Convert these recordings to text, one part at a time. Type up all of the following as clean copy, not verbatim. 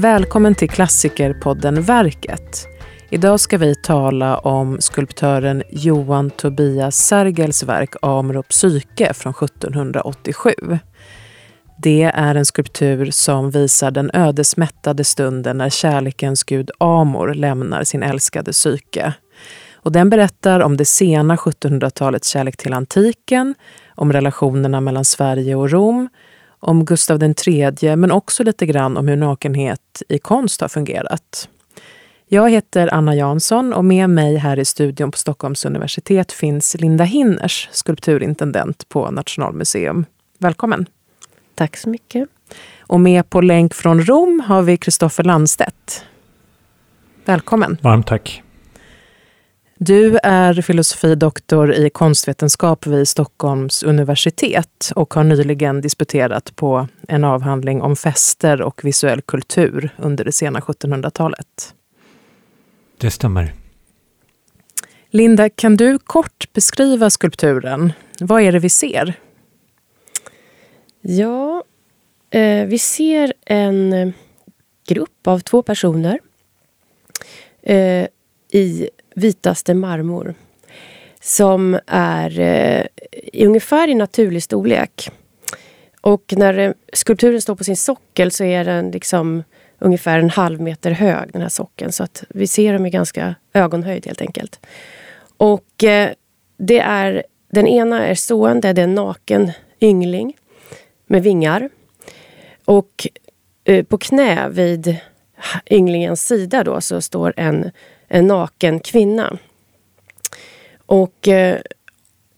Välkommen till klassikerpodden Verket. Idag ska vi tala om skulptören Johan Tobias Sergels verk Amor och Psyke från 1787. Det är en skulptur som visar den ödesmättade stunden när kärlekens gud Amor lämnar sin älskade Psyke. Och den berättar om det sena 1700-talets kärlek till antiken, om relationerna mellan Sverige och Rom, om Gustav III, men också lite grann om hur nakenhet i konst har fungerat. Jag heter Anna Jansson och med mig här i studion på Stockholms universitet finns Linda Hinners, skulpturintendent på Nationalmuseum. Välkommen. Tack så mycket. Och med på länk från Rom har vi Christoffer Landstedt. Välkommen. Varmt tack. Du är filosofidoktor i konstvetenskap vid Stockholms universitet och har nyligen disputerat på en avhandling om fester och visuell kultur under det sena 1700-talet. Det stämmer. Linda, kan du kort beskriva skulpturen? Vad är det vi ser? Ja, vi ser en grupp av två personer i vitaste marmor som är ungefär i naturlig storlek. Och när skulpturen står på sin sockel så är den liksom ungefär 1,5 meter hög, den här sockeln. Så att vi ser dem i ganska ögonhöjd helt enkelt. Och det är, den ena är stående, det är en naken yngling med vingar. Och på knä vid ynglingens sida då så står en naken kvinna. Och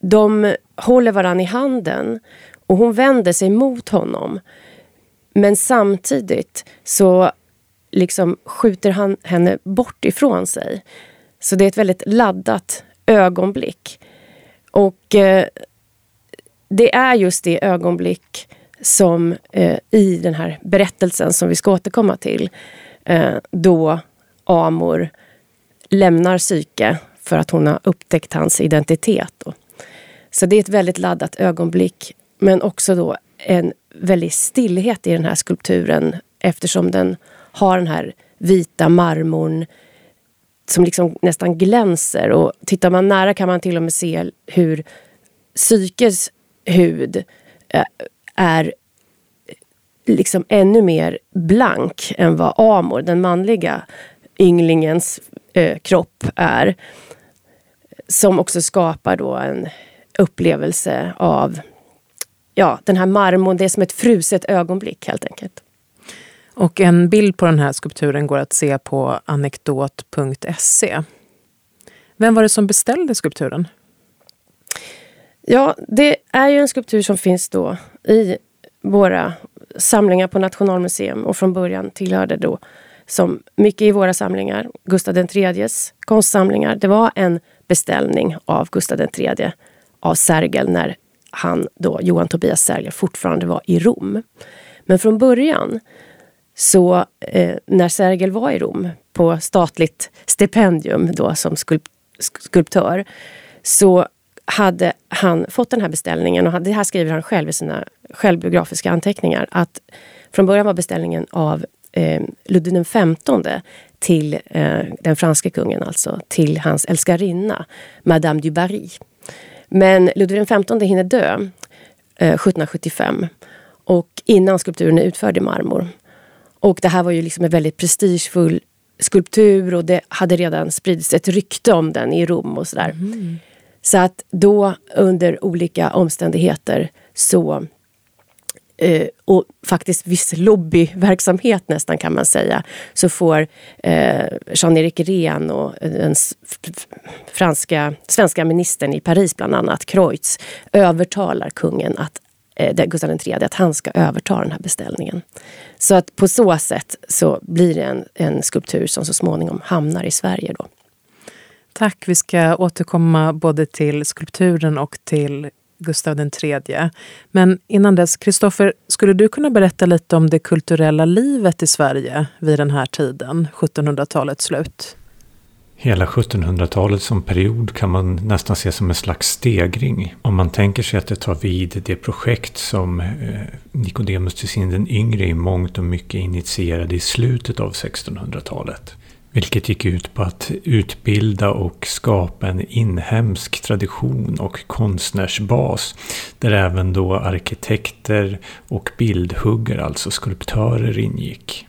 de håller varandra i handen och hon vänder sig mot honom. Men samtidigt så liksom skjuter han henne bort ifrån sig. Så det är ett väldigt laddat ögonblick. Och det är just det ögonblick som i den här berättelsen som vi ska återkomma till då Amor lämnar Psyke för att hon har upptäckt hans identitet då. Så det är ett väldigt laddat ögonblick, men också då en väldigt stillhet i den här skulpturen eftersom den har den här vita marmorn som liksom nästan glänser, och tittar man nära kan man till och med se hur Psykes hud är liksom ännu mer blank än vad Amor, den manliga ynglingens kropp är, som också skapar då en upplevelse av den här marmorn. Det är som ett fruset ögonblick helt enkelt. Och en bild på den här skulpturen går att se på anekdot.se. Vem var det som beställde skulpturen? Ja, det är ju en skulptur som finns då i våra samlingar på Nationalmuseum och från början tillhörde då, som mycket i våra samlingar, Gustav III:s konstsamlingar. Det var en beställning av Gustav III av Sergel när han då, Johan Tobias Sergel, fortfarande var i Rom. Men från början så när Sergel var i Rom på statligt stipendium då som skulptör så hade han fått den här beställningen, och det här skriver han själv i sina självbiografiska anteckningar, att från början var beställningen av Ludvig XV till den franska kungen, alltså till hans älskarinna Madame du Barry. Men Ludvig XV hinner dö 1775 och innan skulpturen är utförd i marmor. Och det här var ju liksom en väldigt prestigefull skulptur och det hade redan spridits ett rykte om den i Rom och sådär. Mm. Så att då under olika omständigheter så och faktiskt viss lobbyverksamhet nästan kan man säga, så får Jean Eric Rehn och den svenska ministern i Paris bland annat, Kreutz, övertalar kungen att Gustav III att han ska överta den här beställningen. Så att på så sätt så blir det en skulptur som så småningom hamnar i Sverige då. Tack, vi ska återkomma både till skulpturen och till Gustav III. Men innan dess, Christoffer, skulle du kunna berätta lite om det kulturella livet i Sverige vid den här tiden, 1700-talets slut? Hela 1700-talet som period kan man nästan se som en slags stegring. Om man tänker sig att det tar vid det projekt som Nicodemus Tessin den yngre i mångt och mycket initierade i slutet av 1600-talet. Vilket gick ut på att utbilda och skapa en inhemsk tradition och konstnärsbas där även då arkitekter och bildhuggare, alltså skulptörer, ingick.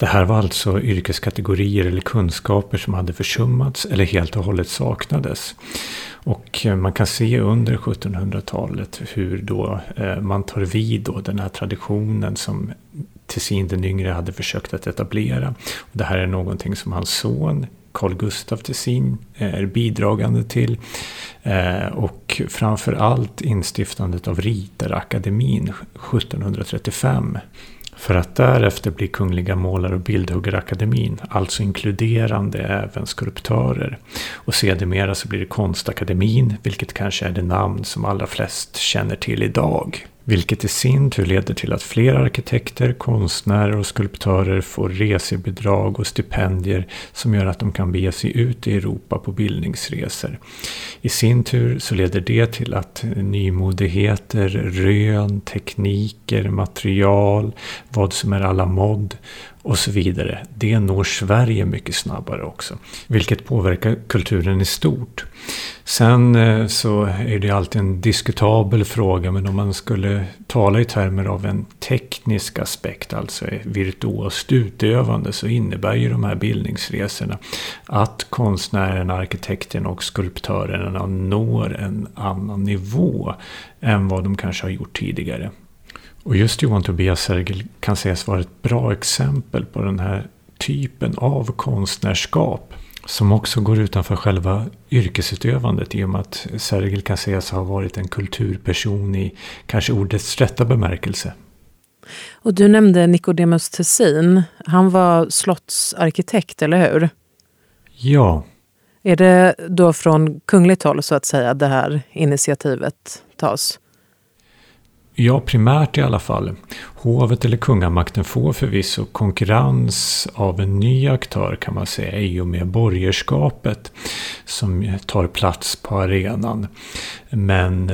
Det här var alltså yrkeskategorier eller kunskaper som hade försummats eller helt och hållet saknades. Och man kan se under 1700-talet hur då man tar vid då den här traditionen som Tessin den yngre hade försökt att etablera. Och det här är någonting som hans son Carl Gustav Tessin är bidragande till, och framför allt instiftandet av Ritarakademin 1735. För att därefter bli Kungliga målar- och bildhuggarakademin, alltså inkluderande även skulptörer. Och sedermera så blir det Konstakademin, vilket kanske är det namn som allra flest känner till idag. Vilket i sin tur leder till att fler arkitekter, konstnärer och skulptörer får resebidrag och stipendier som gör att de kan bege sig ut i Europa på bildningsresor. I sin tur så leder det till att nymodigheter, rön, tekniker, material, vad som är à la mode och så vidare. Det når Sverige mycket snabbare också, vilket påverkar kulturen i stort. Sen så är det alltid en diskutabel fråga, men om man skulle tala i termer av en teknisk aspekt, alltså virtuost utövande, så innebär ju de här bildningsresorna att konstnärerna, arkitekterna och skulptörerna når en annan nivå än vad de kanske har gjort tidigare. Och just Johan Tobias Sergel kan sägas vara ett bra exempel på den här typen av konstnärskap som också går utanför själva yrkesutövandet, i och med att Sergel kan sägas ha varit en kulturperson i kanske ordets rätta bemärkelse. Och du nämnde Nicodemus Tessin. Han var slottsarkitekt, eller hur? Ja. Är det då från kungligt håll så att säga det här initiativet tas? Ja, primärt i alla fall. Hovet eller kungamakten får förvisso konkurrens av en ny aktör, kan man säga, i och med borgerskapet som tar plats på arenan. Men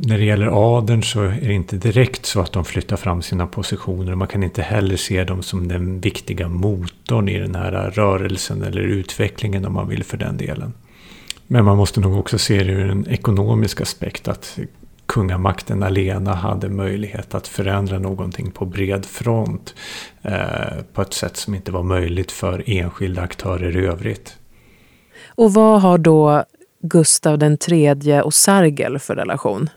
när det gäller adeln så är det inte direkt så att de flyttar fram sina positioner. Man kan inte heller se dem som den viktiga motorn i den här rörelsen eller utvecklingen, om man vill, för den delen. Men man måste nog också se det ur en ekonomisk aspekt, att kungamakten alena hade möjlighet att förändra någonting på bred front på ett sätt som inte var möjligt för enskilda aktörer i övrigt. Och vad har då Gustav III och Sergel för relation?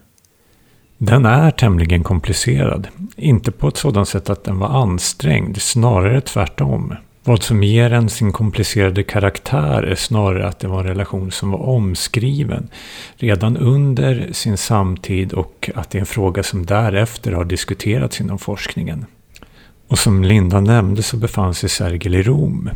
Den är tämligen komplicerad. Inte på ett sådant sätt att den var ansträngd, snarare tvärtom. Vad som ger den sin komplicerade karaktär är snarare att det var en relation som var omskriven redan under sin samtid, och att det är en fråga som därefter har diskuterats inom forskningen. Och som Linda nämnde så befann sig Sergel i Rom,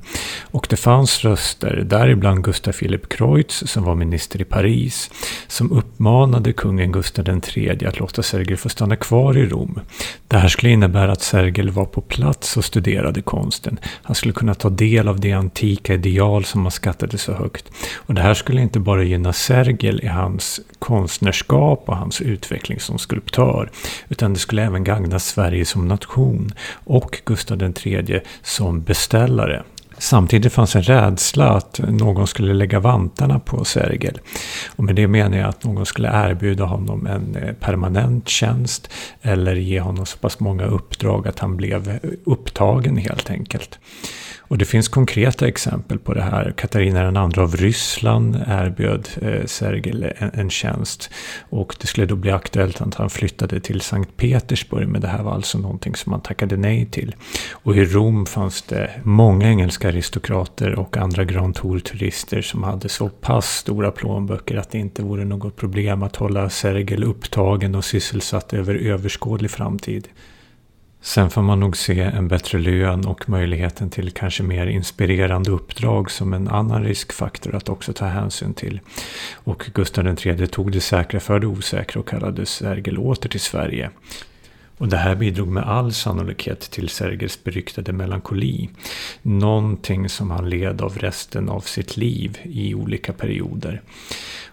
och det fanns röster, däribland Gustaf Philip Kreutz som var minister i Paris, som uppmanade kungen Gustav III att låta Sergel få stanna kvar i Rom. Det här skulle innebära att Sergel var på plats och studerade konsten. Han skulle kunna ta del av det antika ideal som man skattade så högt. Och det här skulle inte bara gynna Sergel i hans konstnärskap och hans utveckling som skulptör, utan det skulle även gagna Sverige som nation och Gustav III som beställare. Samtidigt fanns en rädsla att någon skulle lägga vantarna på Sergel. Och med det menar jag att någon skulle erbjuda honom en permanent tjänst eller ge honom så pass många uppdrag att han blev upptagen helt enkelt. Och det finns konkreta exempel på det här. Katarina den andra av Ryssland erbjöd Sergel en tjänst, och det skulle då bli aktuellt att han flyttade till Sankt Petersburg, men det här var alltså någonting som man tackade nej till. Och i Rom fanns det många engelska aristokrater och andra grand tour-turister som hade så pass stora plånböcker att det inte vore något problem att hålla Sergel upptagen och sysselsatt över överskådlig framtid. Sen får man nog se en bättre lön och möjligheten till kanske mer inspirerande uppdrag som en annan riskfaktor att också ta hänsyn till. Och Gustav III tog det säkra för det osäkra och kallade Sergel åter till Sverige. Och det här bidrog med all sannolikhet till Sergels beryktade melankoli, någonting som han led av resten av sitt liv i olika perioder.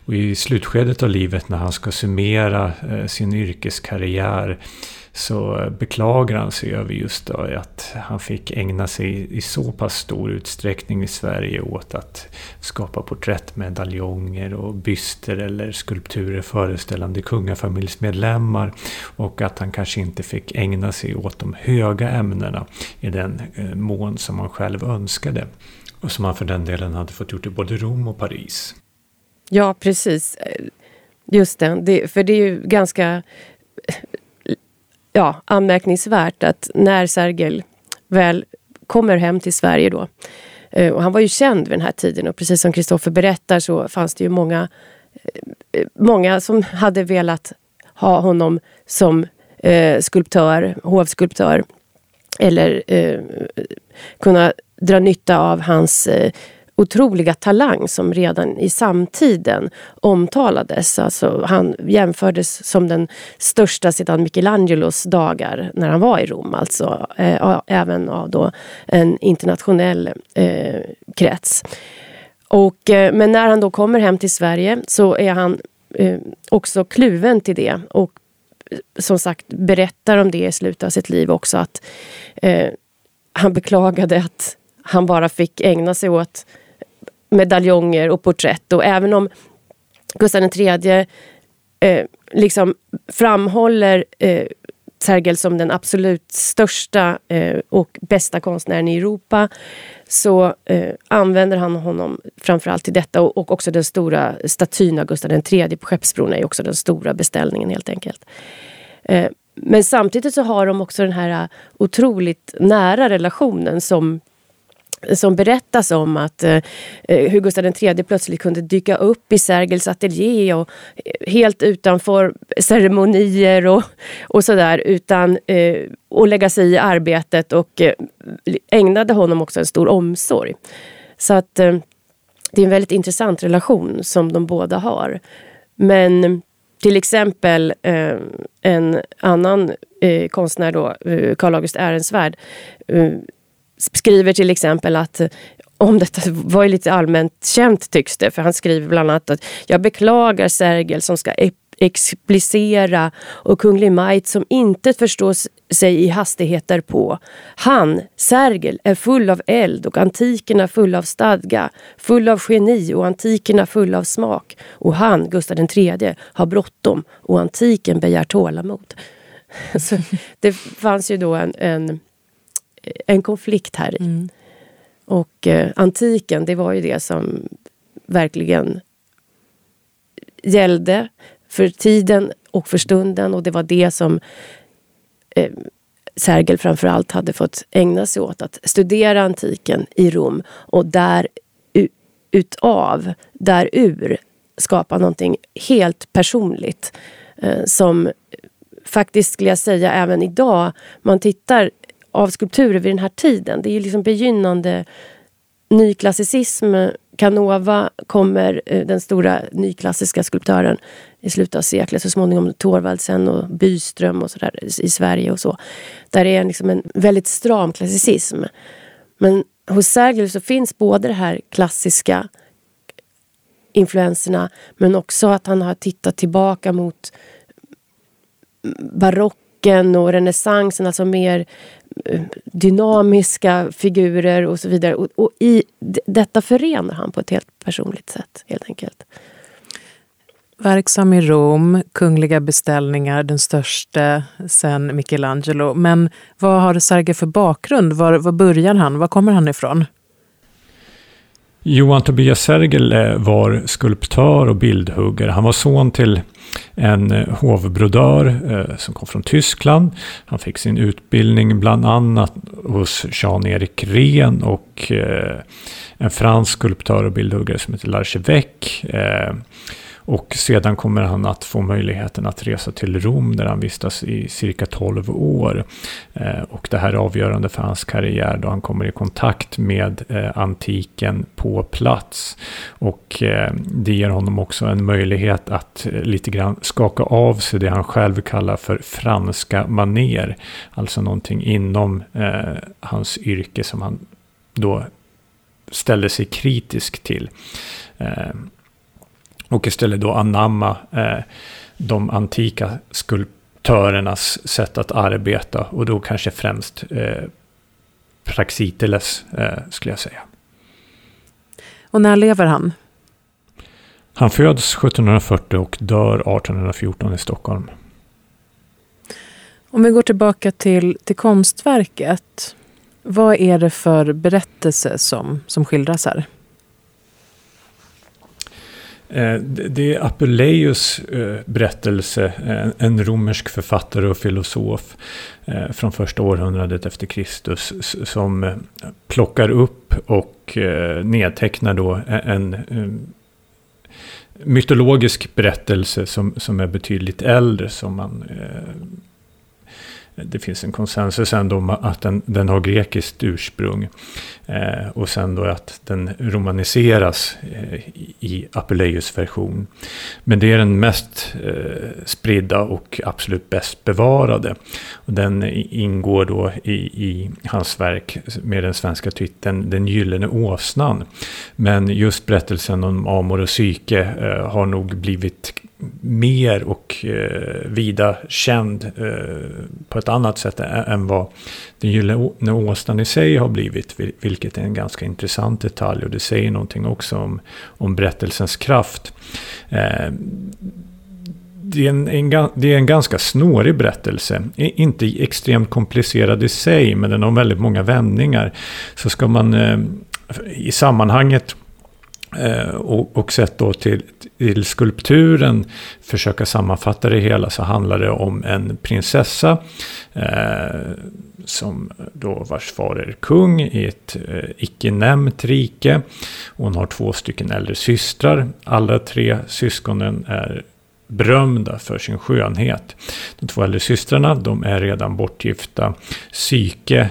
Och i slutskedet av livet, när han ska summera sin yrkeskarriär, så beklagar han sig över just då att han fick ägna sig i så pass stor utsträckning i Sverige åt att skapa porträttmedaljonger och byster eller skulpturer föreställande kungafamiljsmedlemmar, och att han kanske inte fick ägna sig åt de höga ämnena i den mån som han själv önskade, och som han för den delen hade fått gjort i både Rom och Paris. Ja, precis. Just det, för det är ju ganska... Ja, anmärkningsvärt att när Sergel väl kommer hem till Sverige då, och han var ju känd vid den här tiden, och precis som Christoffer berättar så fanns det ju många som hade velat ha honom som skulptör, hovskulptör, eller kunna dra nytta av hans otroliga talang som redan i samtiden omtalades. Alltså, han jämfördes som den största sedan Michelangelos dagar när han var i Rom, alltså även av då en internationell krets. Och, men när han då kommer hem till Sverige så är han också kluven till det, och som sagt berättar om det i slutet av sitt liv också, att han beklagade att han bara fick ägna sig åt medaljonger och porträtt. Och även om Gustav III liksom framhåller Sergel som den absolut största och bästa konstnären i Europa, så använder han honom framförallt till detta. Och också den stora statyn av Gustav III på Skeppsbron är också den stora beställningen helt enkelt. Men samtidigt så har de också den här otroligt nära relationen som berättas om, att hur Gustav III plötsligt kunde dyka upp i Sergels ateljé och helt utanför ceremonier och sådär, utan att lägga sig i arbetet, och ägnade honom också en stor omsorg. Så att det är en väldigt intressant relation som de båda har. Men till exempel en annan konstnär då, Carl August Ehrensvärd, skriver till exempel att, om detta var ju lite allmänt känt tycks det, för han skriver bland annat att jag beklagar Sergel som ska explicera och kunglig majt som inte förstår sig i hastigheter på. Han, Sergel, är full av eld och antikerna full av stadga, full av geni och antikerna full av smak. Och han, Gustav III, har bråttom och antiken begär tålamod. Så det fanns ju då en konflikt här i. Mm. Och antiken, det var ju det som verkligen gällde för tiden och för stunden, och det var det som Sergel framförallt hade fått ägna sig åt, att studera antiken i Rom och därur skapa någonting helt personligt som faktiskt, skulle jag säga, även idag man tittar av skulpturer vid den här tiden. Det är ju liksom begynnande nyklassicism. Canova kommer, den stora nyklassiska skulptören i slutet av seklet, så småningom Torvaldsen och Byström och så där i Sverige och så. Där är liksom en väldigt stram klassicism. Men hos Sergel så finns både det här klassiska influenserna, men också att han har tittat tillbaka mot barocken och renässansen, alltså mer dynamiska figurer och så vidare, och i detta förenar han på ett helt personligt sätt helt enkelt. Verksam i Rom, kungliga beställningar, den största sen Michelangelo. Men vad har Sergel för bakgrund? Var börjar han? Var kommer han ifrån? Johan Tobias Sergel var skulptör och bildhuggare. Han var son till en hovbrodör som kom från Tyskland. Han fick sin utbildning bland annat hos Jean Eric Rehn och en fransk skulptör och bildhuggare som heter Larchevêque. Och sedan kommer han att få möjligheten att resa till Rom där han vistas i cirka 12 år. Och det här är avgörande för hans karriär då han kommer i kontakt med antiken på plats. Och det ger honom också en möjlighet att lite grann skaka av sig det han själv kallar för franska manér. Alltså någonting inom hans yrke som han då ställer sig kritisk till. Och istället då anamma de antika skulptörernas sätt att arbeta. Och då kanske främst Praxiteles skulle jag säga. Och när lever han? Han föds 1740 och dör 1814 i Stockholm. Om vi går tillbaka till konstverket. Vad är det för berättelse som skildras här? Det är Apuleius berättelse, en romersk författare och filosof från första århundradet efter Kristus som plockar upp och nedtecknar då en mytologisk berättelse som är betydligt äldre som man... Det finns en konsensus ändå om att den har grekiskt ursprung och sen då att den romaniseras i Apuleius version. Men det är den mest spridda och absolut bäst bevarade. Och den ingår då i hans verk med den svenska titeln Den gyllene åsnan. Men just berättelsen om Amor och Psyke har nog blivit mer och vida känd på ett annat sätt än vad den gyllene åsnan i sig har blivit, vilket är en ganska intressant detalj och det säger någonting också om berättelsens kraft. Det är en ganska snårig berättelse, inte extremt komplicerad i sig, men den har väldigt många vändningar. Så ska man i sammanhanget och sett då till skulpturen försöka sammanfatta det hela, så handlar det om en prinsessa som då vars far är kung i ett icke-nämnt rike. Hon har 2 stycken äldre systrar. Alla 3 syskonen är berömda för sin skönhet. De 2 äldre systrarna, de är redan bortgifta. Psyke,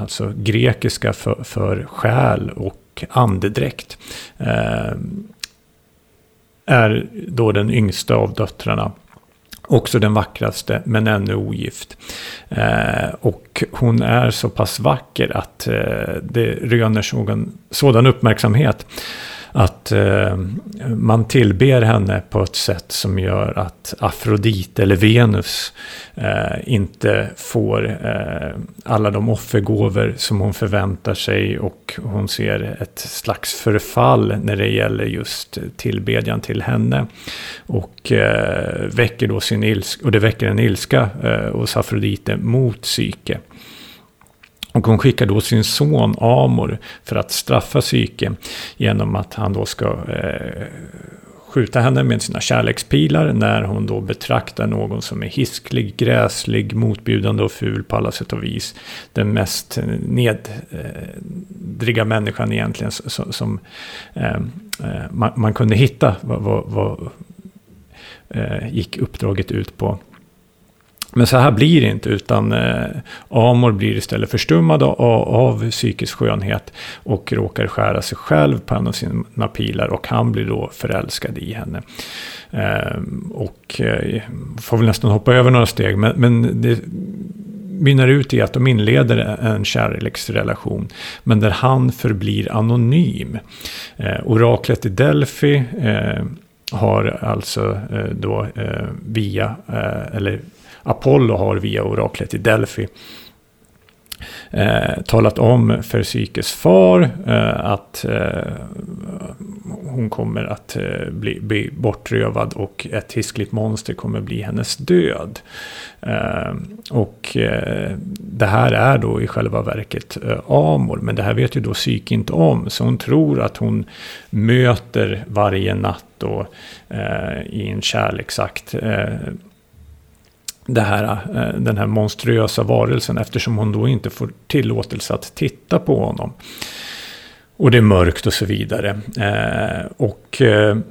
alltså grekiska för själ och andedräkt, är då den yngsta av döttrarna, också den vackraste men ännu ogift, och hon är så pass vacker att det röner sådan uppmärksamhet att man tillber henne på ett sätt som gör att Afrodite eller Venus inte får alla de offergåvor som hon förväntar sig, och hon ser ett slags förfall när det gäller just tillbedjan till henne och väcker då sin ilska, och det väcker en ilska hos Afrodite mot Psyke. Och hon skickar då sin son Amor för att straffa Psyke genom att han då ska skjuta henne med sina kärlekspilar när hon då betraktar någon som är hisklig, gräslig, motbjudande och ful på alla sätt och vis. Den mest nedriga människan egentligen som man kunde hitta vad gick uppdraget ut på. Men så här blir det inte, utan Amor blir istället förstummad av psykisk skönhet och råkar skära sig själv på en av sina pilar, och han blir då förälskad i henne. Och får väl nästan hoppa över några steg, men det mynnar ut i att de inleder en kärleksrelation, men där han förblir anonym. Oraklet i Delphi har alltså då via, eller Apollo har via oraklet i Delphi talat om för Psykes far att hon kommer att bli bortrövad och ett hiskligt monster kommer bli hennes död. Och det här är då i själva verket Amor, men det här vet ju då Psyke inte om, så hon tror att hon möter varje natt då, i en kärleksakt den här monstruösa varelsen, eftersom hon då inte får tillåtelse att titta på honom. Och det är mörkt och så vidare. Och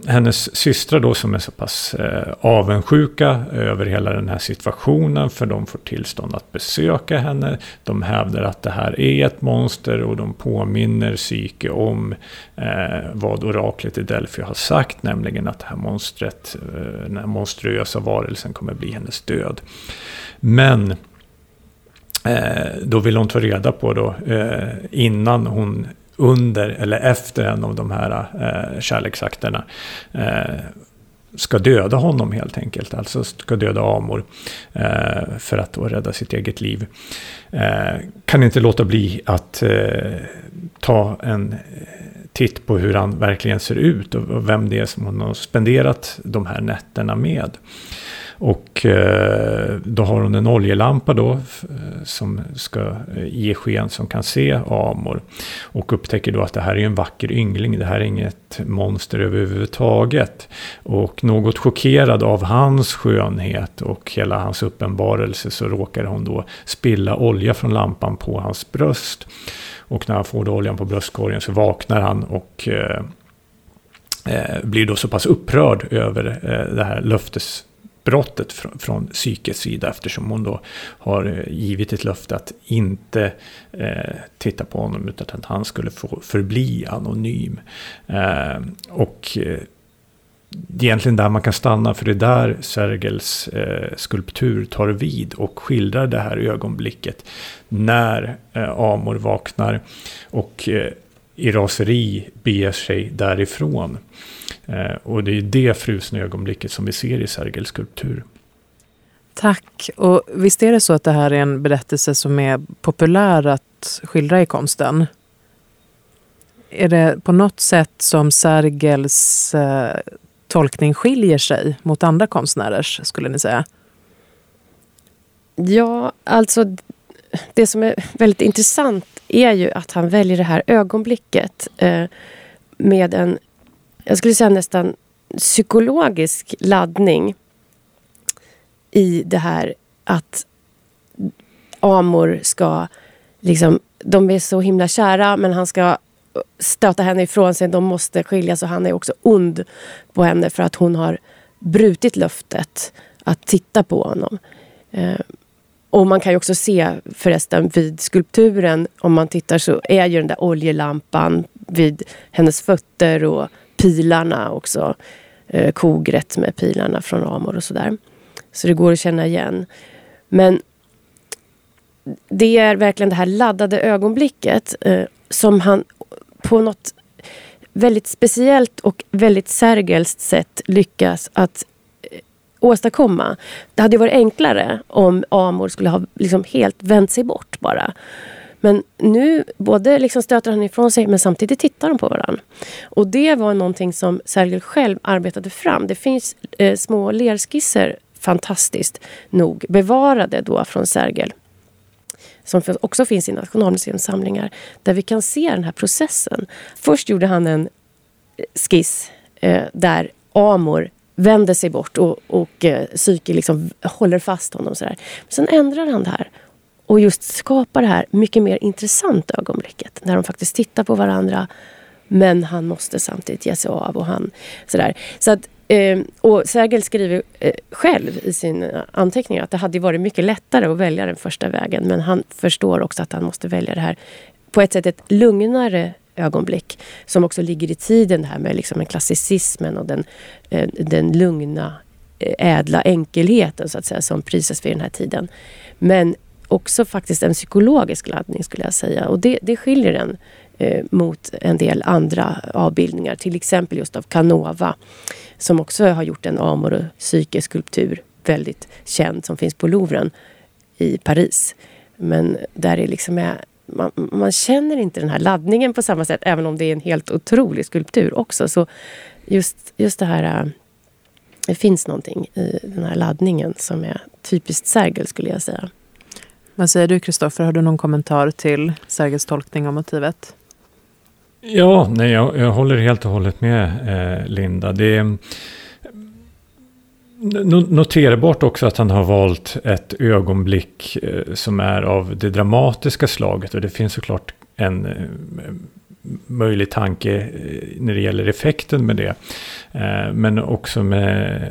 hennes systrar då, som är så pass avundsjuka över hela den här situationen, för de får tillstånd att besöka henne. De hävdar att det här är ett monster och de påminner Psyke om vad oraklet i Delphi har sagt, nämligen att det här monstret, den här monstruösa varelsen, kommer bli hennes död. Men då vill hon ta reda på då, innan hon under eller efter en av de här kärleksakterna ska döda honom helt enkelt. Alltså ska döda Amor för att då rädda sitt eget liv. Kan inte låta bli att ta en titt på hur han verkligen ser ut och vem det är som hon har spenderat de här nätterna med. Och då har hon en oljelampa då som ska ge sken som kan se Amor, och upptäcker då att det här är en vacker yngling, det här är inget monster överhuvudtaget, och något chockerad av hans skönhet och hela hans uppenbarelse så råkar hon då spilla olja från lampan på hans bröst, och när han får då oljan på bröstkorgen så vaknar han och blir då så pass upprörd över det här löftesbrottet från Psykes sida, eftersom hon då har givit ett löfte att inte titta på honom utan att han skulle få förbli anonym. Och det är egentligen där man kan stanna, för det är där Sergels skulptur tar vid och skildrar det här ögonblicket när Amor vaknar och i raseri beger sig därifrån. Och det är det frusna ögonblicket som vi ser i Sergels skulptur. Tack. Och visst är det så att det här är en berättelse som är populär att skildra i konsten? Är det på något sätt som Sergels tolkning skiljer sig mot andra konstnärers, skulle ni säga? Ja, alltså det som är väldigt intressant är ju att han väljer det här ögonblicket med en, jag skulle säga nästan psykologisk laddning i det här att Amor ska, liksom, de är så himla kära men han ska stöta henne ifrån sig, de måste skiljas, och han är också ond på henne för att hon har brutit löftet att titta på honom. Och man kan ju också se förresten vid skulpturen, om man tittar så är ju den där oljelampan vid hennes fötter och pilarna också, kogrätt med pilarna från Amor och sådär. Så det går att känna igen. Men det är verkligen det här laddade ögonblicket som han på något väldigt speciellt och väldigt Sergels sätt lyckas att åstadkomma. Det hade ju varit enklare om Amor skulle ha liksom helt vänt sig bort bara. Men nu både liksom stöter han ifrån sig men samtidigt tittar de på varandra. Och det var någonting som Sergel själv arbetade fram. Det finns små lerskisser, fantastiskt nog, bevarade då från Sergel, som också finns i Nationalmuseums samlingar, där vi kan se den här processen. Först gjorde han en skiss där Amor vänder sig bort och Psyke liksom håller fast honom sådär. Sen ändrar han det här och just skapar det här mycket mer intressanta ögonblicket när de faktiskt tittar på varandra, men han måste samtidigt ge sig av och han sådär. Så att, och Sergel skriver själv i sina anteckningar att det hade varit mycket lättare att välja den första vägen, men han förstår också att han måste välja det här på ett sätt ett lugnare ögonblick som också ligger i tiden här med liksom en klassicismen och den lugna, ädla enkelheten så att säga som prisas vid den här tiden. Men också faktiskt en psykologisk laddning skulle jag säga, och det skiljer den mot en del andra avbildningar, till exempel just av Canova som också har gjort en Amor och Psyke skulptur, väldigt känd, som finns på Louvren i Paris. Men där är liksom man känner inte den här laddningen på samma sätt, även om det är en helt otrolig skulptur också. Så just det här, det finns någonting i den här laddningen som är typiskt Sergel skulle jag säga. Vad säger du, Christoffer? Har du någon kommentar till Sergels tolkning av motivet? Ja, nej, jag håller helt och hållet med Linda. Det är noterbart också att han har valt ett ögonblick som är av det dramatiska slaget, och det finns såklart en möjlig tanke när det gäller effekten med det. Men också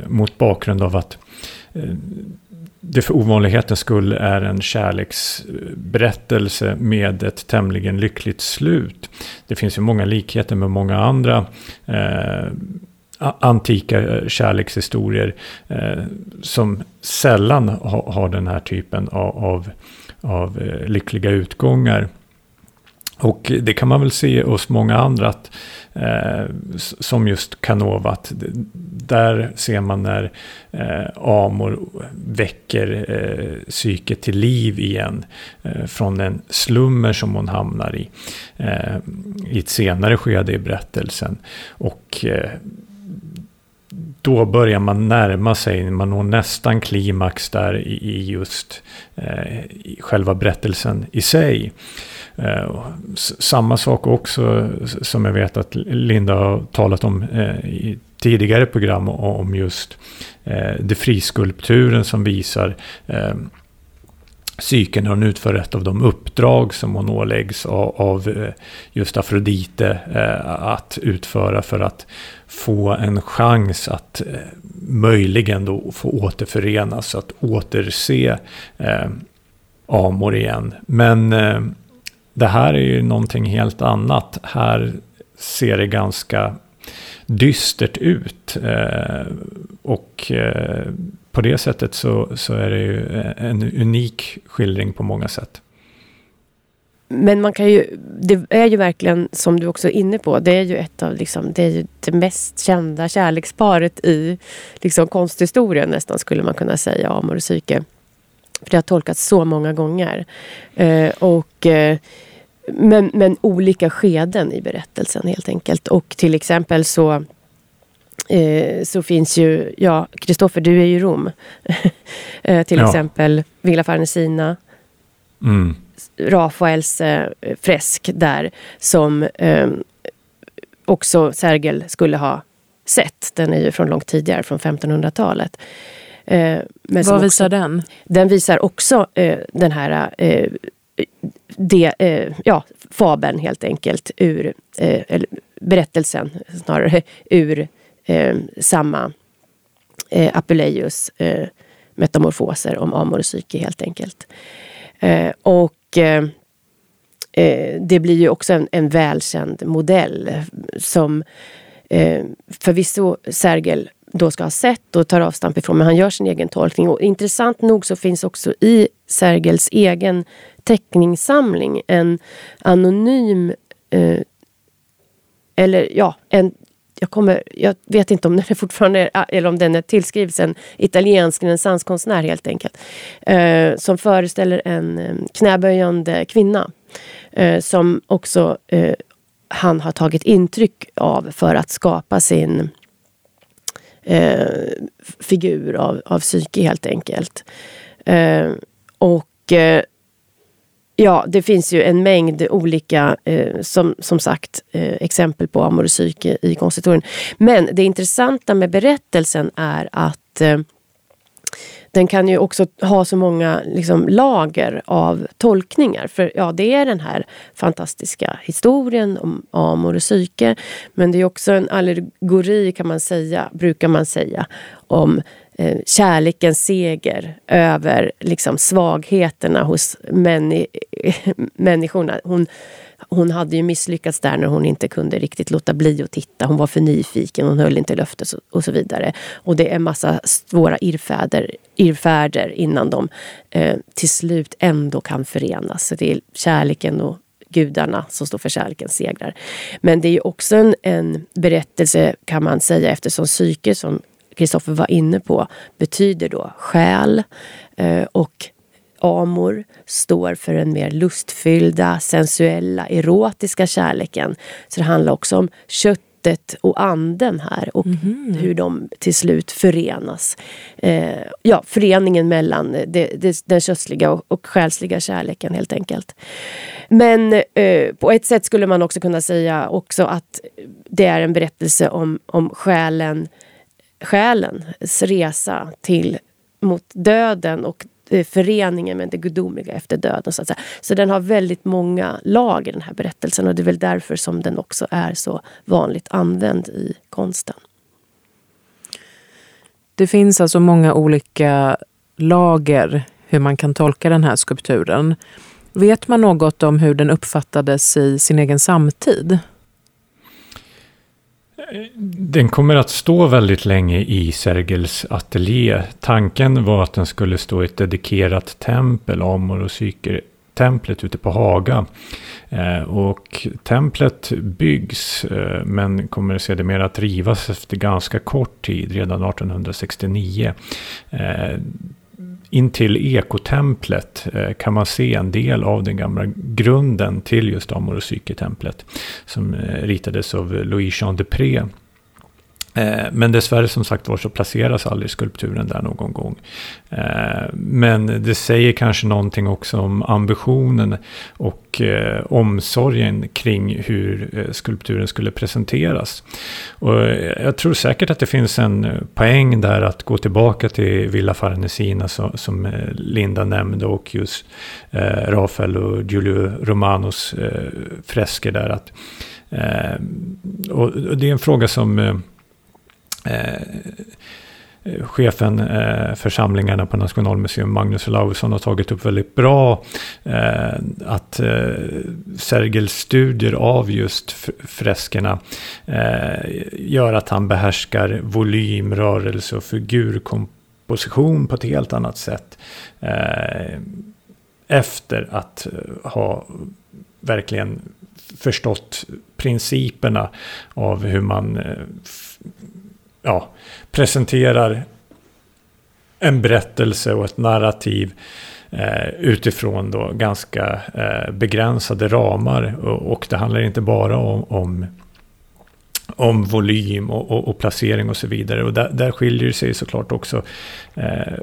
mot bakgrund av att det för ovanlighetens skull är en kärleksberättelse med ett tämligen lyckligt slut. Det finns ju många likheter med många andra antika kärlekshistorier som sällan har den här typen av lyckliga utgångar. Och det kan man väl se hos många andra att, som just Canova, att där ser man när Amor väcker psyket till liv igen från den slummer som hon hamnar i ett senare skede i berättelsen. Och då börjar man närma sig, man når nästan klimax där i just i själva berättelsen i sig. Samma sak också som jag vet att Linda har talat om i tidigare program om just det friskulpturen som visar psyken när hon utför ett av de uppdrag som hon åläggs av just Afrodite att utföra för att få en chans att möjligen då få återförenas, att återse Amor igen. Men det här är ju någonting helt annat. Här ser det ganska dystert ut och på det sättet så är det ju en unik skildring på många sätt. Men man kan ju, det är ju verkligen som du också är inne på, det är ju ett av liksom, det är ju det mest kända kärleksparet i liksom konsthistorien nästan, skulle man kunna säga, Amor och Psyke. För det har tolkats så många gånger. Men olika skeden i berättelsen helt enkelt. Och till exempel så finns ju, ja, Christoffer, du är ju Rom. Till exempel Villa Farnesina. Mm. Rafaels fresk där som också Sergel skulle ha sett. Den är ju från långt tidigare, från 1500-talet. Vad visar den? Den visar också den här fabeln helt enkelt ur, eller berättelsen snarare, ur samma Apuleius metamorfoser om Amor och Psyke helt enkelt. Det blir ju också en välkänd modell som förvisso Sergel då ska ha sett och tar avstamp ifrån, men han gör sin egen tolkning. Och intressant nog så finns också i Sergels egen teckningssamling en anonym jag vet inte om den är fortfarande eller om den är tillskrivs en italiensk renässanskonstnär helt enkelt som föreställer en knäböjande kvinna som också han har tagit intryck av för att skapa sin figur av psyke helt enkelt. Det finns ju en mängd olika som sagt exempel på Amor och Psyke i konsthistorien. Men det intressanta med berättelsen är att den kan ju också ha så många liksom lager av tolkningar. För ja, det är den här fantastiska historien om Amor och Psyke. Men det är också en allegori kan man säga, brukar man säga, om kärlekens seger över liksom svagheterna hos människorna. Hon hade ju misslyckats där när hon inte kunde riktigt låta bli att titta. Hon var för nyfiken, hon höll inte löftet och så vidare. Och det är en massa svåra irrfärder innan de till slut ändå kan förenas. Så det är kärleken och gudarna som står för kärlekens segrar. Men det är ju också en berättelse kan man säga, eftersom psyke, som Christoffer var inne på, betyder då själ och Amor står för den mer lustfyllda, sensuella, erotiska kärleken. Så det handlar också om köttet och anden här och hur de till slut förenas. Föreningen mellan den kötsliga och själsliga kärleken helt enkelt. Men på ett sätt skulle man också kunna säga också att det är en berättelse om själens resa mot döden och föreningen med det gudomliga efter döden, så att säga. Så den har väldigt många lager, den här berättelsen, och det är väl därför som den också är så vanligt använd i konsten. Det finns alltså många olika lager hur man kan tolka den här skulpturen. Vet man något om hur den uppfattades i sin egen samtid? Den kommer att stå väldigt länge i Sergels ateljé. Tanken var att den skulle stå i ett dedikerat tempel, Amor och Psyke templet ute på Haga. Och templet byggs men kommer sedermera att rivas efter ganska kort tid, redan 1869. In till ekotemplet kan man se en del av den gamla grunden till just Amor och Psyke-templet som ritades av Louis Jean Depré. Men dessvärre som sagt var så placeras aldrig skulpturen där någon gång. Men det säger kanske någonting också om ambitionen och omsorgen kring hur skulpturen skulle presenteras. Och jag tror säkert att det finns en poäng där att gå tillbaka till Villa Farnesina som Linda nämnde, och just Rafael och Giulio Romanos fresker där. Och det är en fråga som chefen för samlingarna på Nationalmuseum, Magnus Lausson, har tagit upp väldigt bra, att Sergels studier av just freskerna gör att han behärskar volym, rörelse och figurkomposition på ett helt annat sätt efter att ha verkligen förstått principerna av hur man presenterar en berättelse och ett narrativ utifrån då ganska begränsade ramar. Och det handlar inte bara om volym och placering och så vidare. Och där skiljer sig såklart också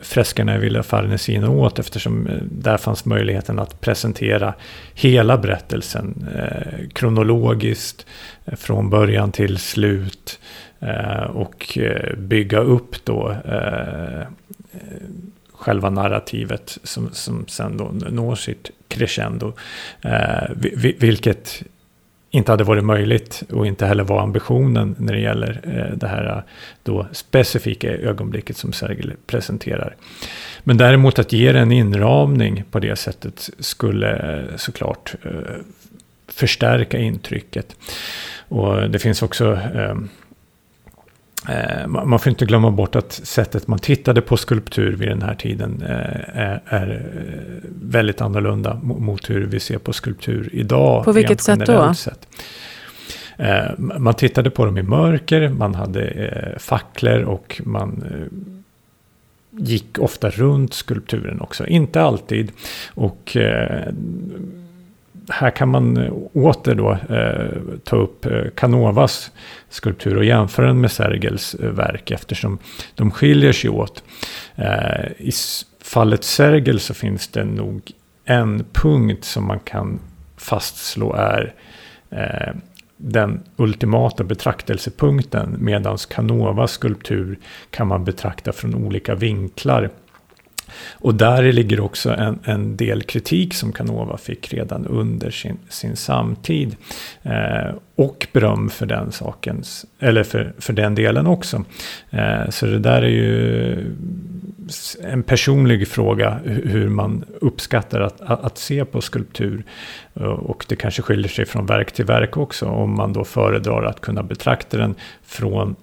freskerna i Villa Farnesina åt, eftersom där fanns möjligheten att presentera hela berättelsen kronologiskt från början till slut, och bygga upp då själva narrativet som sen då når sitt crescendo, vilket inte hade varit möjligt och inte heller var ambitionen när det gäller det här då specifika ögonblicket som Sergel presenterar. Men däremot att ge en inramning på det sättet skulle såklart förstärka intrycket. Och det finns också man får inte glömma bort att sättet man tittade på skulptur vid den här tiden är väldigt annorlunda mot hur vi ser på skulptur idag. På vilket sätt då? Man tittade på dem i mörker, man hade facklor och man gick ofta runt skulpturen också. Inte alltid. Och här kan man åter då ta upp Canovas skulptur och jämföra den med Sergels verk, eftersom de skiljer sig åt. I fallet Sergel så finns det nog en punkt som man kan fastslå är den ultimata betraktelsepunkten, medan Canovas skulptur kan man betrakta från olika vinklar. Och där ligger också en del kritik som Canova fick redan under sin samtid. Och beröm för den sakens, eller för den delen också. Så det där är ju en personlig fråga, hur man uppskattar att se på skulptur. Och det kanske skiljer sig från verk till verk också, om man då föredrar att kunna betrakta den från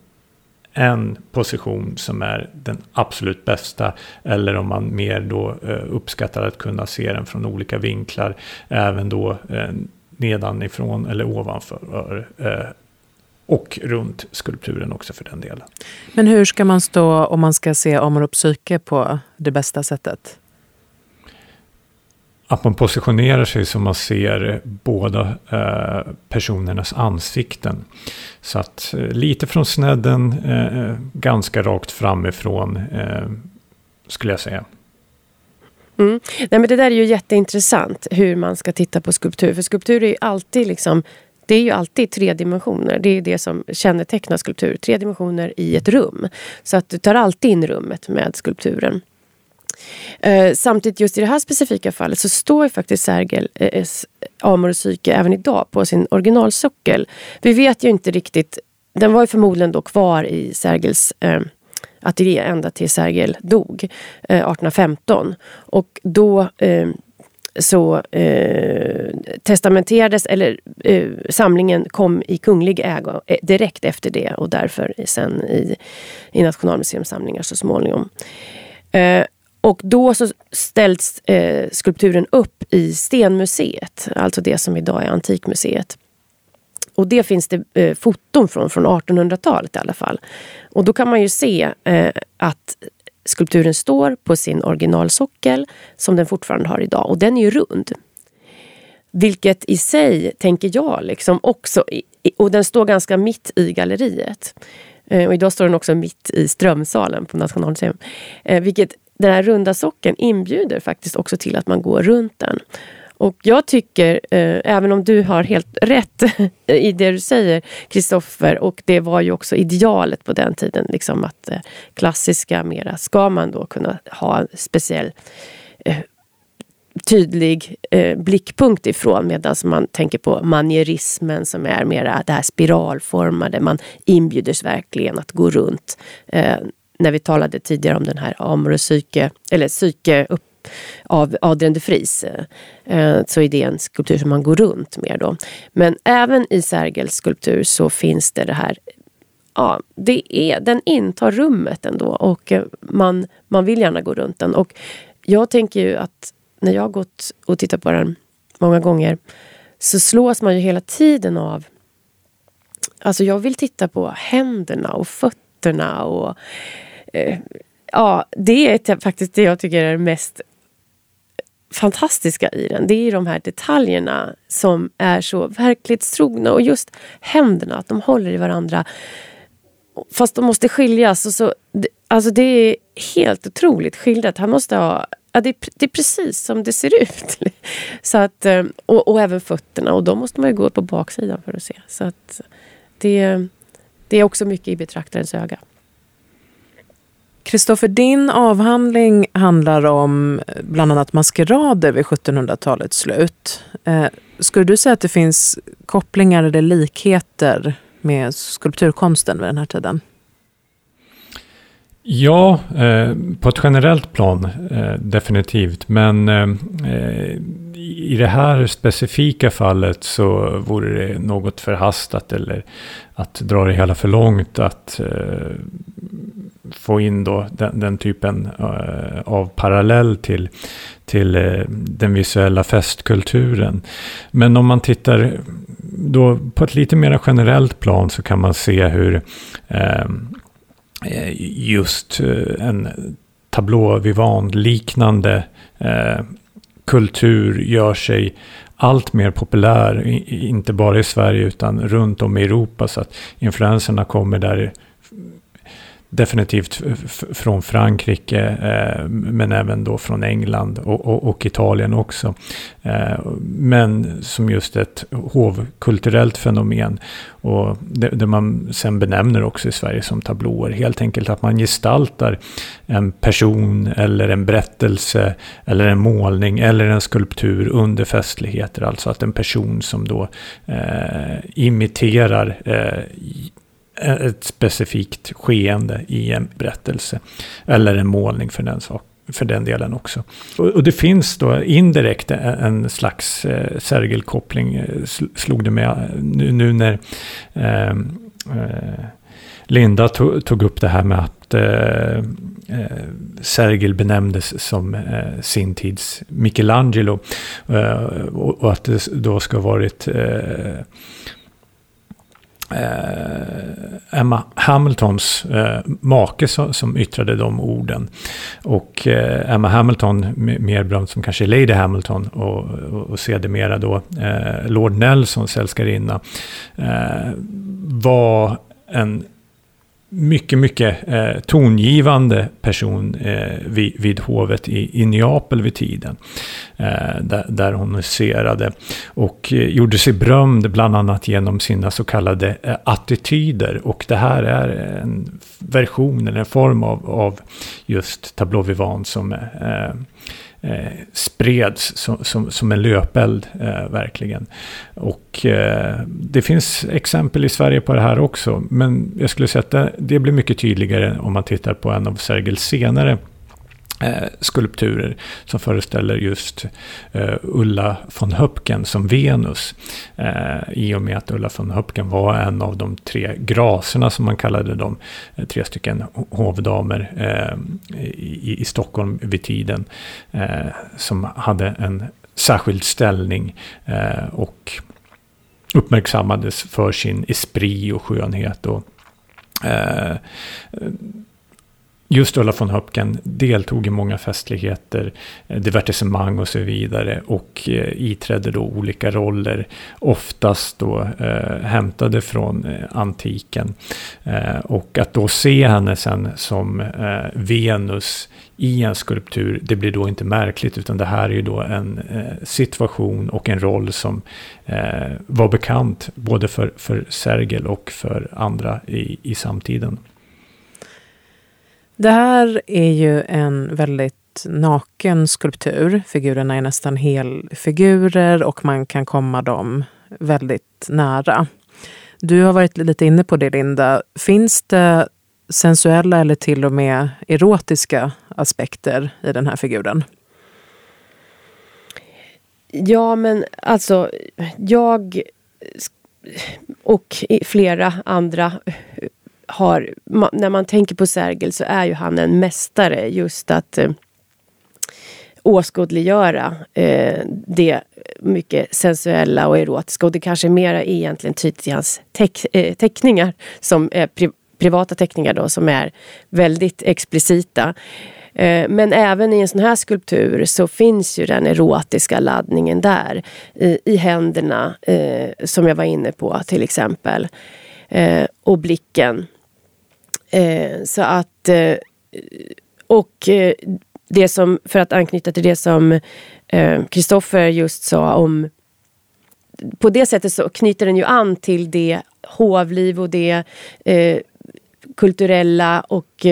en position som är den absolut bästa, eller om man mer då uppskattar att kunna se den från olika vinklar, även då nedanifrån eller ovanför och runt skulpturen också för den delen. Men hur ska man stå om man ska se Amor och Psyke på det bästa sättet? Att man positionerar sig så man ser båda personernas ansikten. Så att lite från snedden, ganska rakt framifrån skulle jag säga. Mm. Nej, men det där är ju jätteintressant hur man ska titta på skulptur. För skulptur är ju alltid liksom, det är ju alltid tre dimensioner. Det är det som kännetecknar skulptur. Tre dimensioner i ett rum. Så att du tar alltid in rummet med skulpturen. Samtidigt just i det här specifika fallet så står ju faktiskt Sergel Amor och Psyke även idag på sin originalsockel. Vi vet ju inte riktigt, den var ju förmodligen då kvar i Sergels ateljé ända till Sergel dog 1815. Och då så testamenterades, eller samlingen kom i kunglig ägo direkt efter det, och därför sen i Nationalmuseumsamlingar så småningom. Och då så ställs skulpturen upp i Stenmuseet, alltså det som idag är Antikmuseet. Och det finns det foton från 1800-talet i alla fall. Och då kan man ju se att skulpturen står på sin originalsockel som den fortfarande har idag. Och den är ju rund. Vilket i sig, tänker jag, liksom också... Och den står ganska mitt i galleriet. Och idag står den också mitt i Strömsalen på Nationalmuseum. Vilket den här runda sockeln inbjuder faktiskt också till att man går runt den. Och jag tycker, även om du har helt rätt i det du säger, Christoffer, och det var ju också idealet på den tiden, liksom att klassiska mera, ska man då kunna ha en speciell tydlig blickpunkt ifrån, medan man tänker på manierismen som är mera det här spiralformade, man inbjuder verkligen att gå runt. När vi talade tidigare om den här Amor och Psyke, eller Psyke upp av Adrien de Vries, så är det en skulptur som man går runt med då. Men även i Sergels skulptur så finns det här, ja, den intar rummet ändå, och man vill gärna gå runt den. Och jag tänker ju att när jag har gått och tittat på den många gånger så slås man ju hela tiden av, alltså jag vill titta på händerna och fötterna och ja, det är faktiskt det jag tycker är det mest fantastiska i den. Det är de här detaljerna som är så verklighetstrogna, och just händerna, att de håller i varandra fast de måste skiljas. Och så, alltså det är helt otroligt skildrat. Han måste ha, ja, det är precis som det ser ut. Så att, och även fötterna, och de måste man ju gå på baksidan för att se. Så att det är också mycket i betraktarens öga. Christoffer, din avhandling handlar om bland annat maskerader vid 1700-talets slut. Skulle du säga att det finns kopplingar eller likheter med skulpturkonsten vid den här tiden? Ja, på ett generellt plan definitivt. Men i det här specifika fallet så vore det något förhastat eller att dra det hela för långt att... få in då den typen av parallell till den visuella festkulturen. Men om man tittar då på ett lite mer generellt plan så kan man se hur just en tablå-vivant-liknande kultur gör sig allt mer populär, inte bara i Sverige utan runt om i Europa, så att influenserna kommer där definitivt från Frankrike men även då från England och Italien också. Men som just ett hovkulturellt fenomen, och det man sen benämner också i Sverige som tablåer. Helt enkelt att man gestaltar en person eller en berättelse eller en målning eller en skulptur under festligheter. Alltså att en person som då imiterar ett specifikt skeende i en berättelse eller en målning för den sak, för den delen också. Och det finns då indirekt en slags Sergel-koppling, slog det med nu när Linda tog upp det här med att Sergel benämndes som sin tids Michelangelo, och att det då ska ha varit Emma Hamiltons make som yttrade de orden, och Emma Hamilton mer berömd som kanske Lady Hamilton och sedermera då Lord Nelsons älskarinna var en mycket tongivande person vid hovet i Neapel vid tiden, där hon huserade och gjorde sig berömd bland annat genom sina så kallade attityder, och det här är en version eller en form av just tablå vivant som spreds som en löpeld verkligen. Och det finns exempel i Sverige på det här också, men jag skulle säga att det blir mycket tydligare om man tittar på en av Sergels senare skulpturer som föreställer just Ulla von Höpken som Venus, i och med att Ulla von Höpken var en av de tre graserna som man kallade dem, tre stycken hovdamer i Stockholm vid tiden, som hade en särskild ställning och uppmärksammades för sin esprit och skönhet. Och just Ulla von Höpken deltog i många festligheter, divertissemang och så vidare, och iträdde då olika roller, oftast då hämtade från antiken. Och att då se henne sen som Venus i en skulptur, det blir då inte märkligt, utan det här är ju då en situation och en roll som var bekant både för Sergel och för andra i samtiden. Det här är ju en väldigt naken skulptur. Figurerna är nästan helfigurer och man kan komma dem väldigt nära. Du har varit lite inne på det, Linda. Finns det sensuella eller till och med erotiska aspekter i den här figuren? Ja, men alltså jag och flera andra när man tänker på Sergel så är ju han en mästare just att åskådliggöra det mycket sensuella och erotiska, och det kanske mera egentligen tyds i hans teckningar som är privata teckningar då, som är väldigt explicita. Men även i en sån här skulptur så finns ju den erotiska laddningen där i händerna, som jag var inne på till exempel, och blicken. Så att och det som, för att anknyta till det som Christoffer just sa om, på det sättet så knyter den ju an till det hovliv och det kulturella och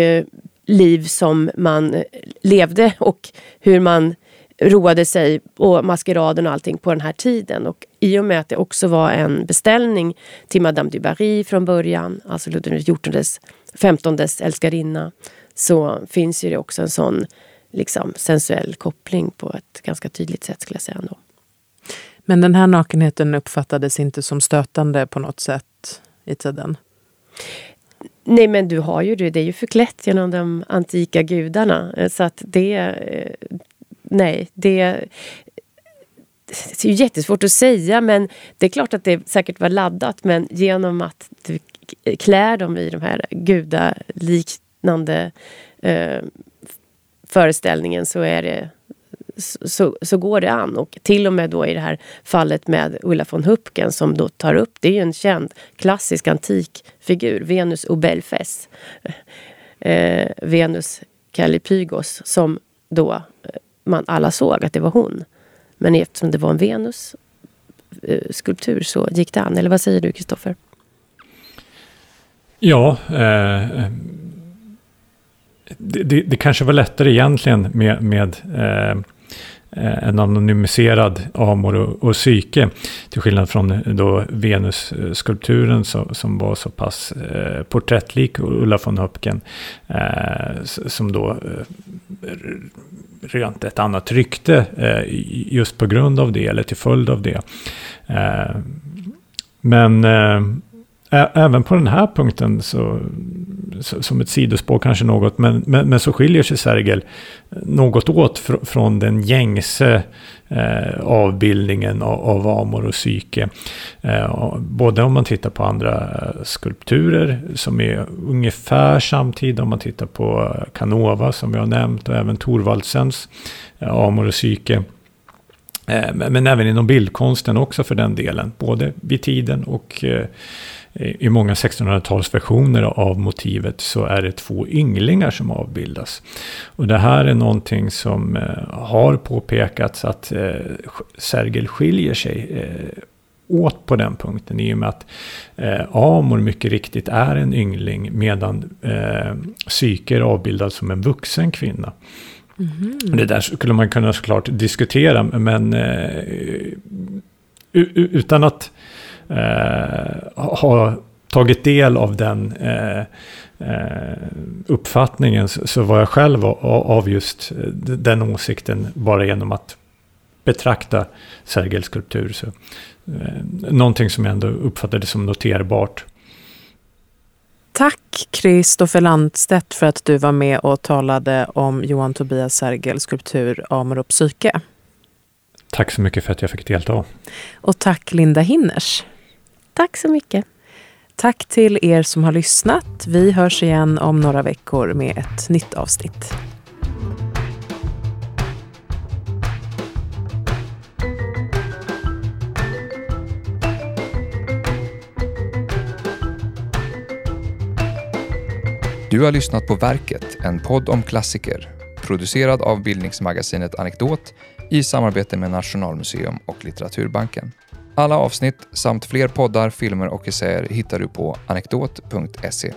liv som man levde och hur man roade sig och maskeraden och allting på den här tiden. Och i och med att det också var en beställning till Madame du Barry från början, alltså Ludvig XIVs, 15:s älskarinna, så finns ju det också en sån liksom sensuell koppling på ett ganska tydligt sätt, skulle jag säga ändå. Men den här nakenheten uppfattades inte som stötande på något sätt i tiden? Nej, men du har ju det är ju förklätt genom de antika gudarna, så att det... Nej, det är ju jättesvårt att säga, men det är klart att det säkert var laddat, men genom att du klär dem i de här gudaliknande föreställningen så är det så går det an. Och till och med då i det här fallet med Ulla von Höpken som då tar upp, det är ju en känd klassisk antik figur, Venus Obelfes, Venus Kallipygos, som då man alla såg att det var hon. Men eftersom det var en Venus skulptur så gick det an. Eller vad säger du, Christoffer? Ja, det kanske var lättare egentligen med en anonymiserad Amor och Psyke, till skillnad från då Venus-skulpturen som var så pass porträttlik Ulla von Höpken, som då rönt ett annat rykte just på grund av det, eller till följd av det. Men även på den här punkten så som ett sidospår kanske något, men så skiljer sig Sergel något åt från den gängse avbildningen av Amor och Psyke. Både om man tittar på andra skulpturer som är ungefär samtida, om man tittar på Canova som jag har nämnt, och även Torvaldsens Amor och Psyke. Men även inom bildkonsten också för den delen, både vid tiden och I många 1600-talsversioner av motivet så är det två ynglingar som avbildas. Och det här är någonting som har påpekats att Sergel skiljer sig åt på den punkten, i och med att Amor mycket riktigt är en yngling, medan Psyke är avbildad som en vuxen kvinna. Mm. Det där skulle man kunna såklart diskutera, men utan att ha tagit del av den uppfattningen så var jag själv av just den åsikten bara genom att betrakta Sergels skulptur. Så någonting som jag ändå uppfattade som noterbart. Tack Christoffer Landstedt för att du var med och talade om Johan Tobias Sergels skulptur Amor och Psyke. Tack så mycket för att jag fick delta. Och tack Linda Hinners. Tack så mycket. Tack till er som har lyssnat. Vi hörs igen om några veckor med ett nytt avsnitt. Du har lyssnat på Verket, en podd om klassiker, producerad av bildningsmagasinet Anekdot i samarbete med Nationalmuseum och Litteraturbanken. Alla avsnitt samt fler poddar, filmer och essäer hittar du på anekdot.se.